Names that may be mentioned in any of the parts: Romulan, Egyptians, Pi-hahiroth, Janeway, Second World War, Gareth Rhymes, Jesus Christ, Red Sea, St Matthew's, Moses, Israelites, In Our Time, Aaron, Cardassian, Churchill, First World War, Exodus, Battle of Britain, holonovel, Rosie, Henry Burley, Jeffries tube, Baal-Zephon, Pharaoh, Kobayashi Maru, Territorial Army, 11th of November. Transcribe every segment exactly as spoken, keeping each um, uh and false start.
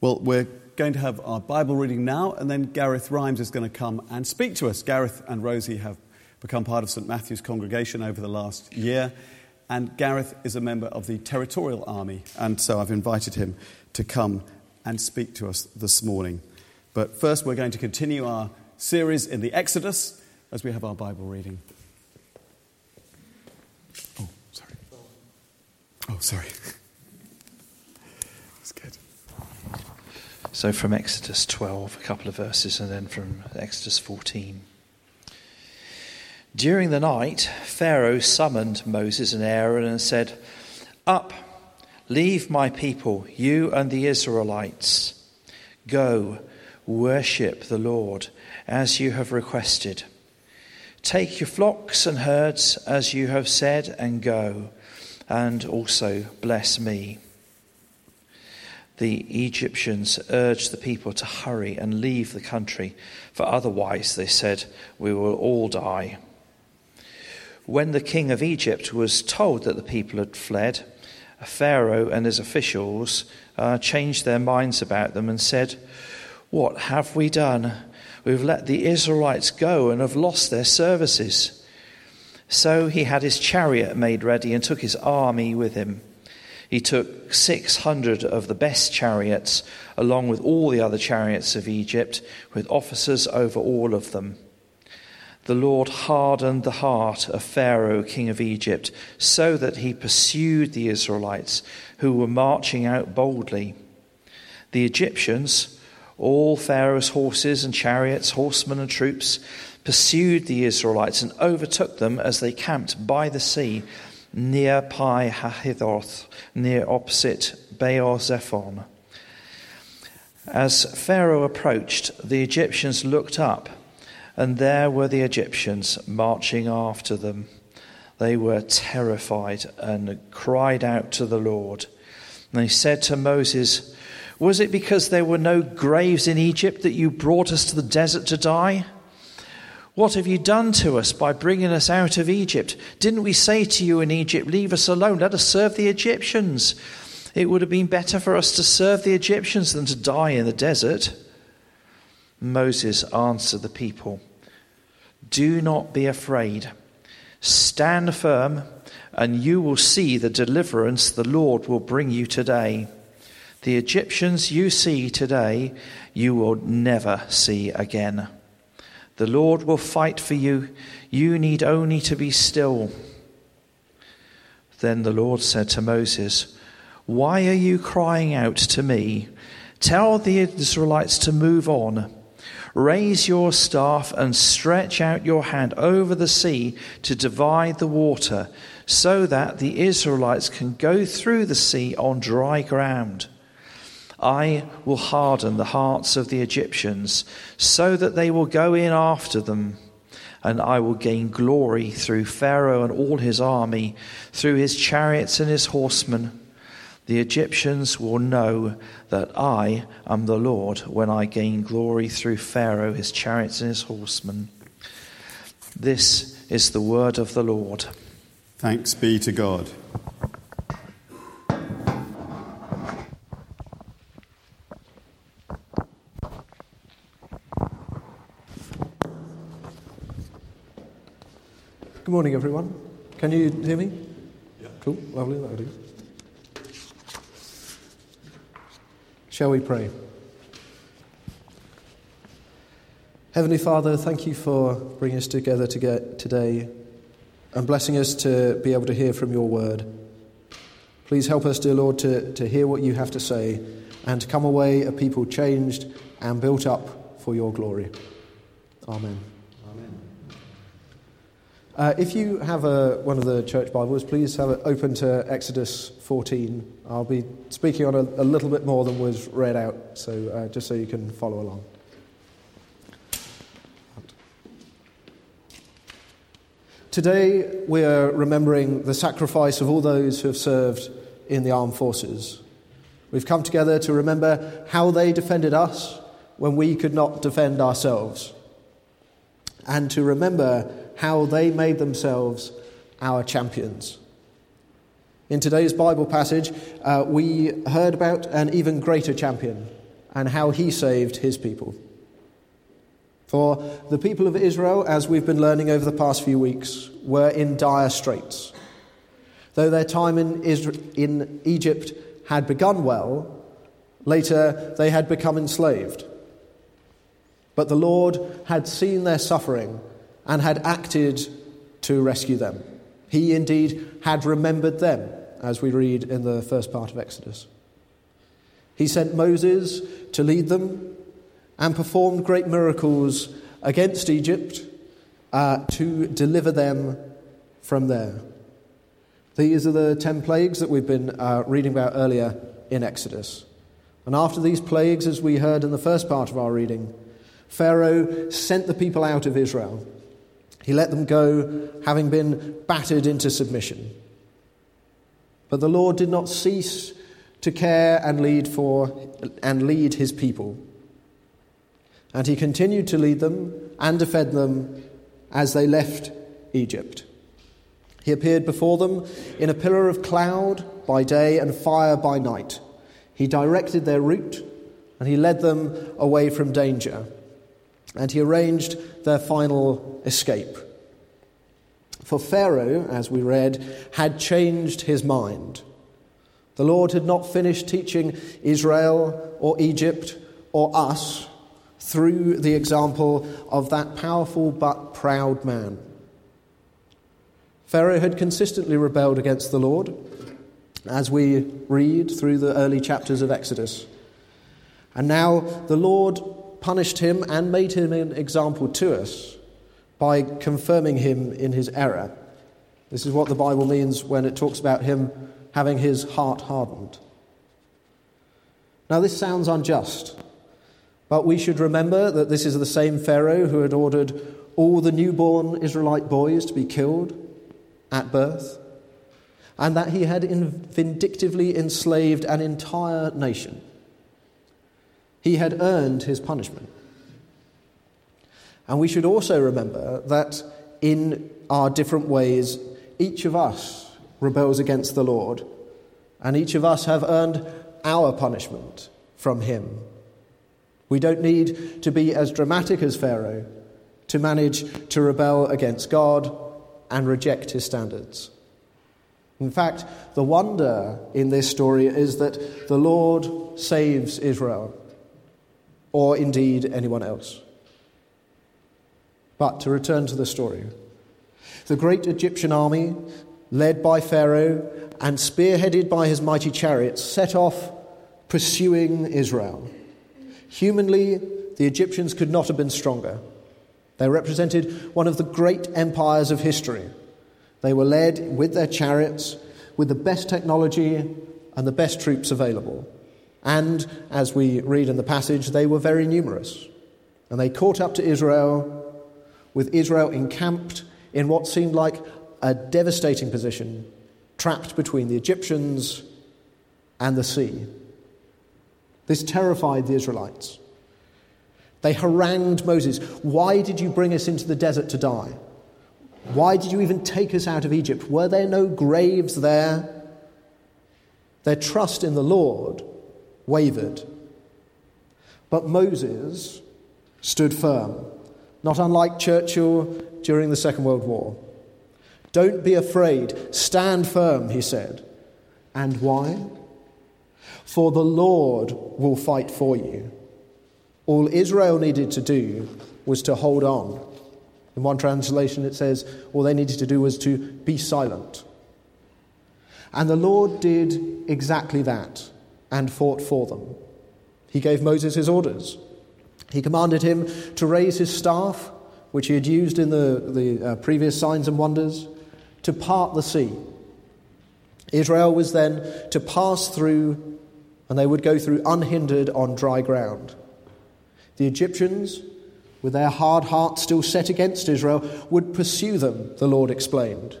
Well, we're going to have our Bible reading now, and then Gareth Rhymes is going to come and speak to us. Gareth and Rosie have become part of St Matthew's congregation over the last year, and Gareth is a member of the Territorial Army, and so I've invited him to come and speak to us this morning. But first we're going to continue our series in the Exodus as we have our Bible reading. Oh, sorry. Oh, sorry. That's good. So from Exodus twelve, a couple of verses, and then from Exodus fourteen. During the night, Pharaoh summoned Moses and Aaron and said, "Up, leave my people, you and the Israelites. Go, worship the Lord, as you have requested. Take your flocks and herds, as you have said, and go, and also bless me." The Egyptians urged the people to hurry and leave the country, for otherwise, they said, "we will all die." When the king of Egypt was told that the people had fled, Pharaoh and his officials uh, changed their minds about them and said, "What have we done? We've let the Israelites go and have lost their services." So he had his chariot made ready and took his army with him. He took six hundred of the best chariots, along with all the other chariots of Egypt, with officers over all of them. The Lord hardened the heart of Pharaoh, king of Egypt, so that he pursued the Israelites, who were marching out boldly. The Egyptians, all Pharaoh's horses and chariots, horsemen and troops, pursued the Israelites and overtook them as they camped by the sea, near Pi-hahiroth, near opposite Baal-Zephon. As Pharaoh approached, the Egyptians looked up, and there were the Egyptians marching after them. They were terrified and cried out to the Lord. And they said to Moses, "Was it because there were no graves in Egypt that you brought us to the desert to die? What have you done to us by bringing us out of Egypt? Didn't we say to you in Egypt, 'Leave us alone, let us serve the Egyptians'? It would have been better for us to serve the Egyptians than to die in the desert." Moses answered the people, "Do not be afraid. Stand firm, and you will see the deliverance the Lord will bring you today. The Egyptians you see today, you will never see again. The Lord will fight for you. You need only to be still." Then the Lord said to Moses, "Why are you crying out to me? Tell the Israelites to move on. Raise your staff and stretch out your hand over the sea to divide the water, so that the Israelites can go through the sea on dry ground. I will harden the hearts of the Egyptians, so that they will go in after them. And I will gain glory through Pharaoh and all his army, through his chariots and his horsemen. The Egyptians will know that I am the Lord when I gain glory through Pharaoh, his chariots, and his horsemen." This is the word of the Lord. Thanks be to God. Good morning, everyone. Can you hear me? Yeah. Cool, lovely, that'll do. Shall we pray? Heavenly Father, thank you for bringing us together to get today and blessing us to be able to hear from your word. Please help us, dear Lord, to, to hear what you have to say and to come away a people changed and built up for your glory. Amen. Amen. Uh, if you have a, one of the church Bibles, please have it open to Exodus fourteen. I'll be speaking on a, a little bit more than was read out, so uh, just so you can follow along. Today we are remembering the sacrifice of all those who have served in the armed forces. We've come together to remember how they defended us when we could not defend ourselves, and to remember how they made themselves our champions. In today's Bible passage, uh, we heard about an even greater champion, and how he saved his people. For the people of Israel, as we've been learning over the past few weeks, were in dire straits. Though their time in Israel, in Egypt had begun well, later they had become enslaved. But the Lord had seen their suffering and had acted to rescue them. He indeed had remembered them, as we read in the first part of Exodus. He sent Moses to lead them, and performed great miracles against Egypt uh, to deliver them from there. These are the ten plagues that we've been uh, reading about earlier in Exodus. And after these plagues, as we heard in the first part of our reading, Pharaoh sent the people out of Israel. He let them go, having been battered into submission. But the Lord did not cease to care and lead for and lead his people. And he continued to lead them and defend them as they left Egypt. He appeared before them in a pillar of cloud by day and fire by night. He directed their route, and he led them away from danger. And he arranged their final escape. For Pharaoh, as we read, had changed his mind. The Lord had not finished teaching Israel or Egypt or us through the example of that powerful but proud man. Pharaoh had consistently rebelled against the Lord, as we read through the early chapters of Exodus. And now the Lord punished him and made him an example to us by confirming him in his error. This is what the Bible means when it talks about him having his heart hardened. Now this sounds unjust, but we should remember that this is the same Pharaoh who had ordered all the newborn Israelite boys to be killed at birth, and that he had vindictively enslaved an entire nation. He had earned his punishment. And we should also remember that in our different ways, each of us rebels against the Lord, and each of us have earned our punishment from him. We don't need to be as dramatic as Pharaoh to manage to rebel against God and reject his standards. In fact, the wonder in this story is that the Lord saves Israel, or indeed anyone else. But to return to the story, the great Egyptian army, led by Pharaoh and spearheaded by his mighty chariots, set off pursuing Israel. Humanly, the Egyptians could not have been stronger. They represented one of the great empires of history. They were led with their chariots, with the best technology and the best troops available. And, as we read in the passage, they were very numerous. And they caught up to Israel, with Israel encamped in what seemed like a devastating position, trapped between the Egyptians and the sea. This terrified the Israelites. They harangued Moses. Why did you bring us into the desert to die? Why did you even take us out of Egypt? Were there no graves there? Their trust in the Lord wavered. But Moses stood firm, not unlike Churchill during the Second World War. Don't be afraid, stand firm, he said. And why? For the Lord will fight for you. All Israel needed to do was to hold on. In one translation it says, all they needed to do was to be silent. And the Lord did exactly that and fought for them. He gave Moses his orders. He commanded him to raise his staff, which he had used in the, the uh, previous signs and wonders, to part the sea. Israel was then to pass through, and they would go through unhindered on dry ground. The Egyptians, with their hard hearts still set against Israel, would pursue them, the Lord explained.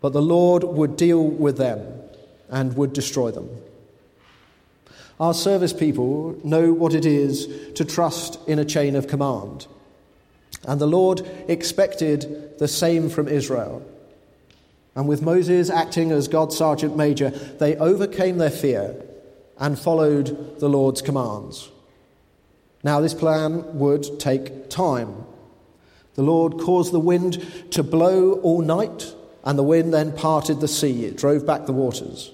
But the Lord would deal with them and would destroy them. Our service people know what it is to trust in a chain of command. And the Lord expected the same from Israel. And with Moses acting as God's sergeant major, they overcame their fear and followed the Lord's commands. Now this plan would take time. The Lord caused the wind to blow all night, and the wind then parted the sea. It drove back the waters.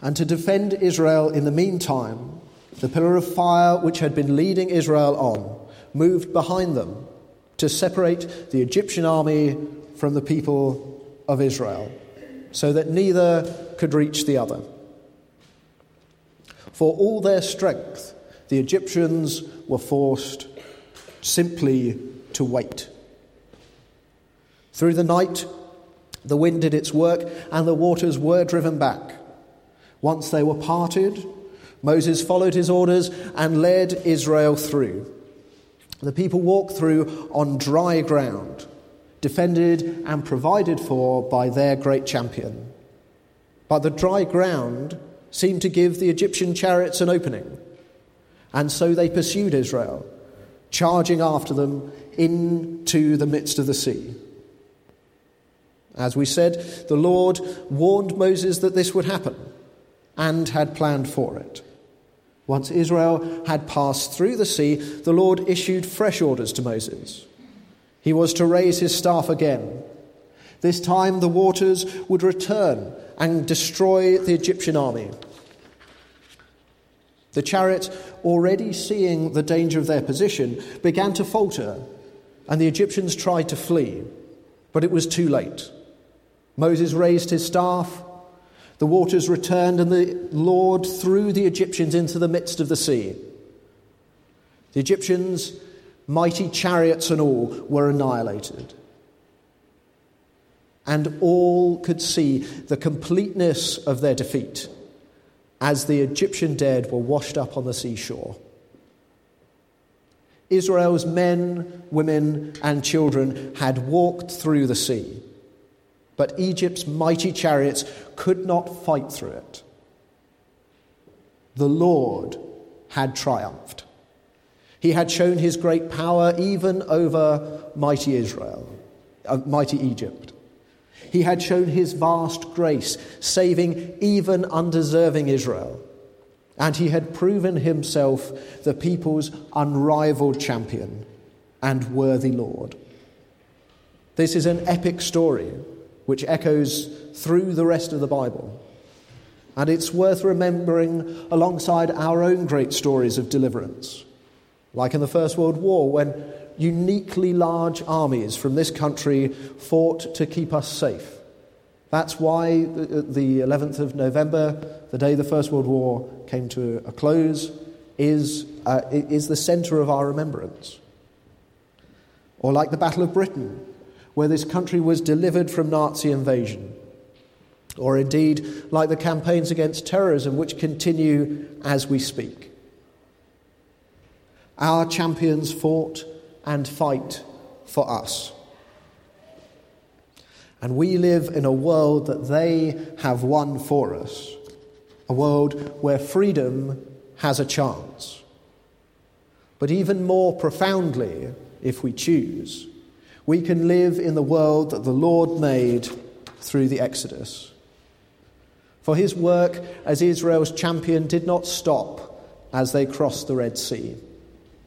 And to defend Israel in the meantime, the pillar of fire which had been leading Israel on moved behind them to separate the Egyptian army from the people of Israel, so that neither could reach the other. For all their strength, the Egyptians were forced simply to wait. Through the night, the wind did its work, and the waters were driven back. Once they were parted, Moses followed his orders and led Israel through. The people walked through on dry ground, defended and provided for by their great champion. But the dry ground seemed to give the Egyptian chariots an opening, and so they pursued Israel, charging after them into the midst of the sea. As we said, the Lord warned Moses that this would happen, and had planned for it. Once Israel had passed through the sea, the Lord issued fresh orders to Moses. He was to raise his staff again. This time the waters would return and destroy the Egyptian army. The chariots, already seeing the danger of their position, began to falter, and the Egyptians tried to flee, but it was too late. Moses raised his staff. The waters returned, and the Lord threw the Egyptians into the midst of the sea. The Egyptians, mighty chariots and all, were annihilated. And all could see the completeness of their defeat as the Egyptian dead were washed up on the seashore. Israel's men, women, and children had walked through the sea, but Egypt's mighty chariots could not fight through it. The Lord had triumphed. He had shown his great power even over mighty Israel, uh, mighty Egypt. He had shown his vast grace, saving even undeserving Israel. And he had proven himself the people's unrivaled champion and worthy Lord. This is an epic story which echoes through the rest of the Bible. And it's worth remembering alongside our own great stories of deliverance, like in the First World War, when uniquely large armies from this country fought to keep us safe. That's why the eleventh of November, the day the First World War came to a close, is, uh, is the centre of our remembrance. Or like the Battle of Britain, where this country was delivered from Nazi invasion. Or indeed, like the campaigns against terrorism, which continue as we speak. Our champions fought and fight for us. And we live in a world that they have won for us. A world where freedom has a chance. But even more profoundly, if we choose, we can live in the world that the Lord made through the Exodus. For his work as Israel's champion did not stop as they crossed the Red Sea.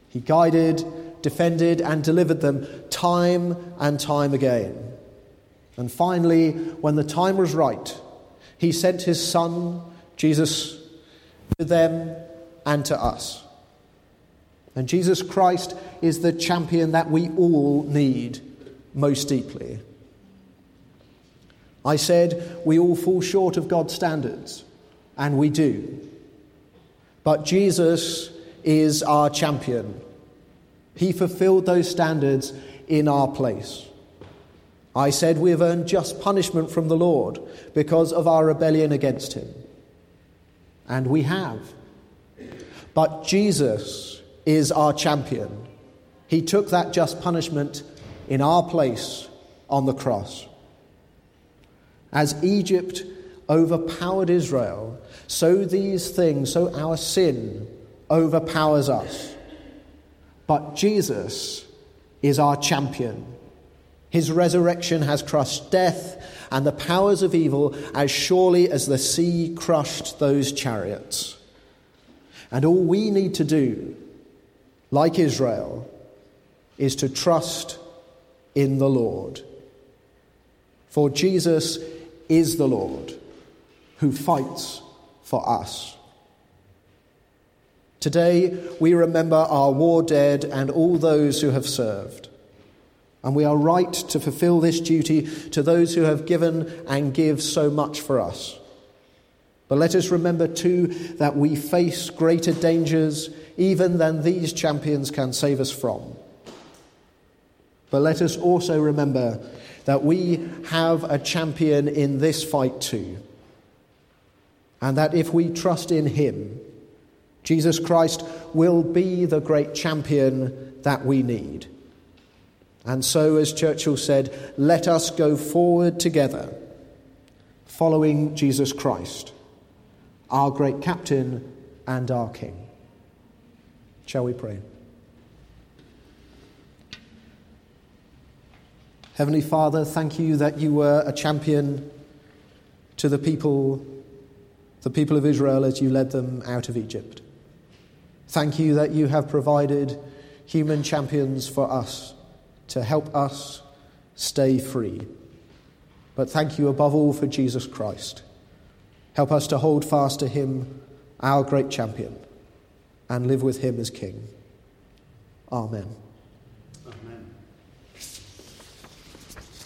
He guided, defended, and delivered them time and time again. And finally, when the time was right, he sent his Son, Jesus, to them and to us. And Jesus Christ is the champion that we all need most deeply. I said we all fall short of God's standards, and we do. But Jesus is our champion. He fulfilled those standards in our place. I said we have earned just punishment from the Lord because of our rebellion against him. And we have. But Jesus is our champion. He took that just punishment in our place on the cross. As Egypt overpowered Israel, so these things, so our sin overpowers us. But Jesus is our champion. His resurrection has crushed death and the powers of evil as surely as the sea crushed those chariots. And all we need to do, like Israel, is to trust in the Lord. For Jesus is the Lord who fights for us. Today we remember our war dead and all those who have served. And we are right to fulfill this duty to those who have given and give so much for us. But let us remember too that we face greater dangers even than these champions can save us from. But let us also remember that we have a champion in this fight too. And that if we trust in him, Jesus Christ will be the great champion that we need. And so, as Churchill said, let us go forward together, following Jesus Christ, our great captain and our king. Shall we pray? Heavenly Father, thank you that you were a champion to the people, the people of Israel, as you led them out of Egypt. Thank you that you have provided human champions for us to help us stay free. But thank you above all for Jesus Christ. Help us to hold fast to him, our great champion, and live with him as king. Amen.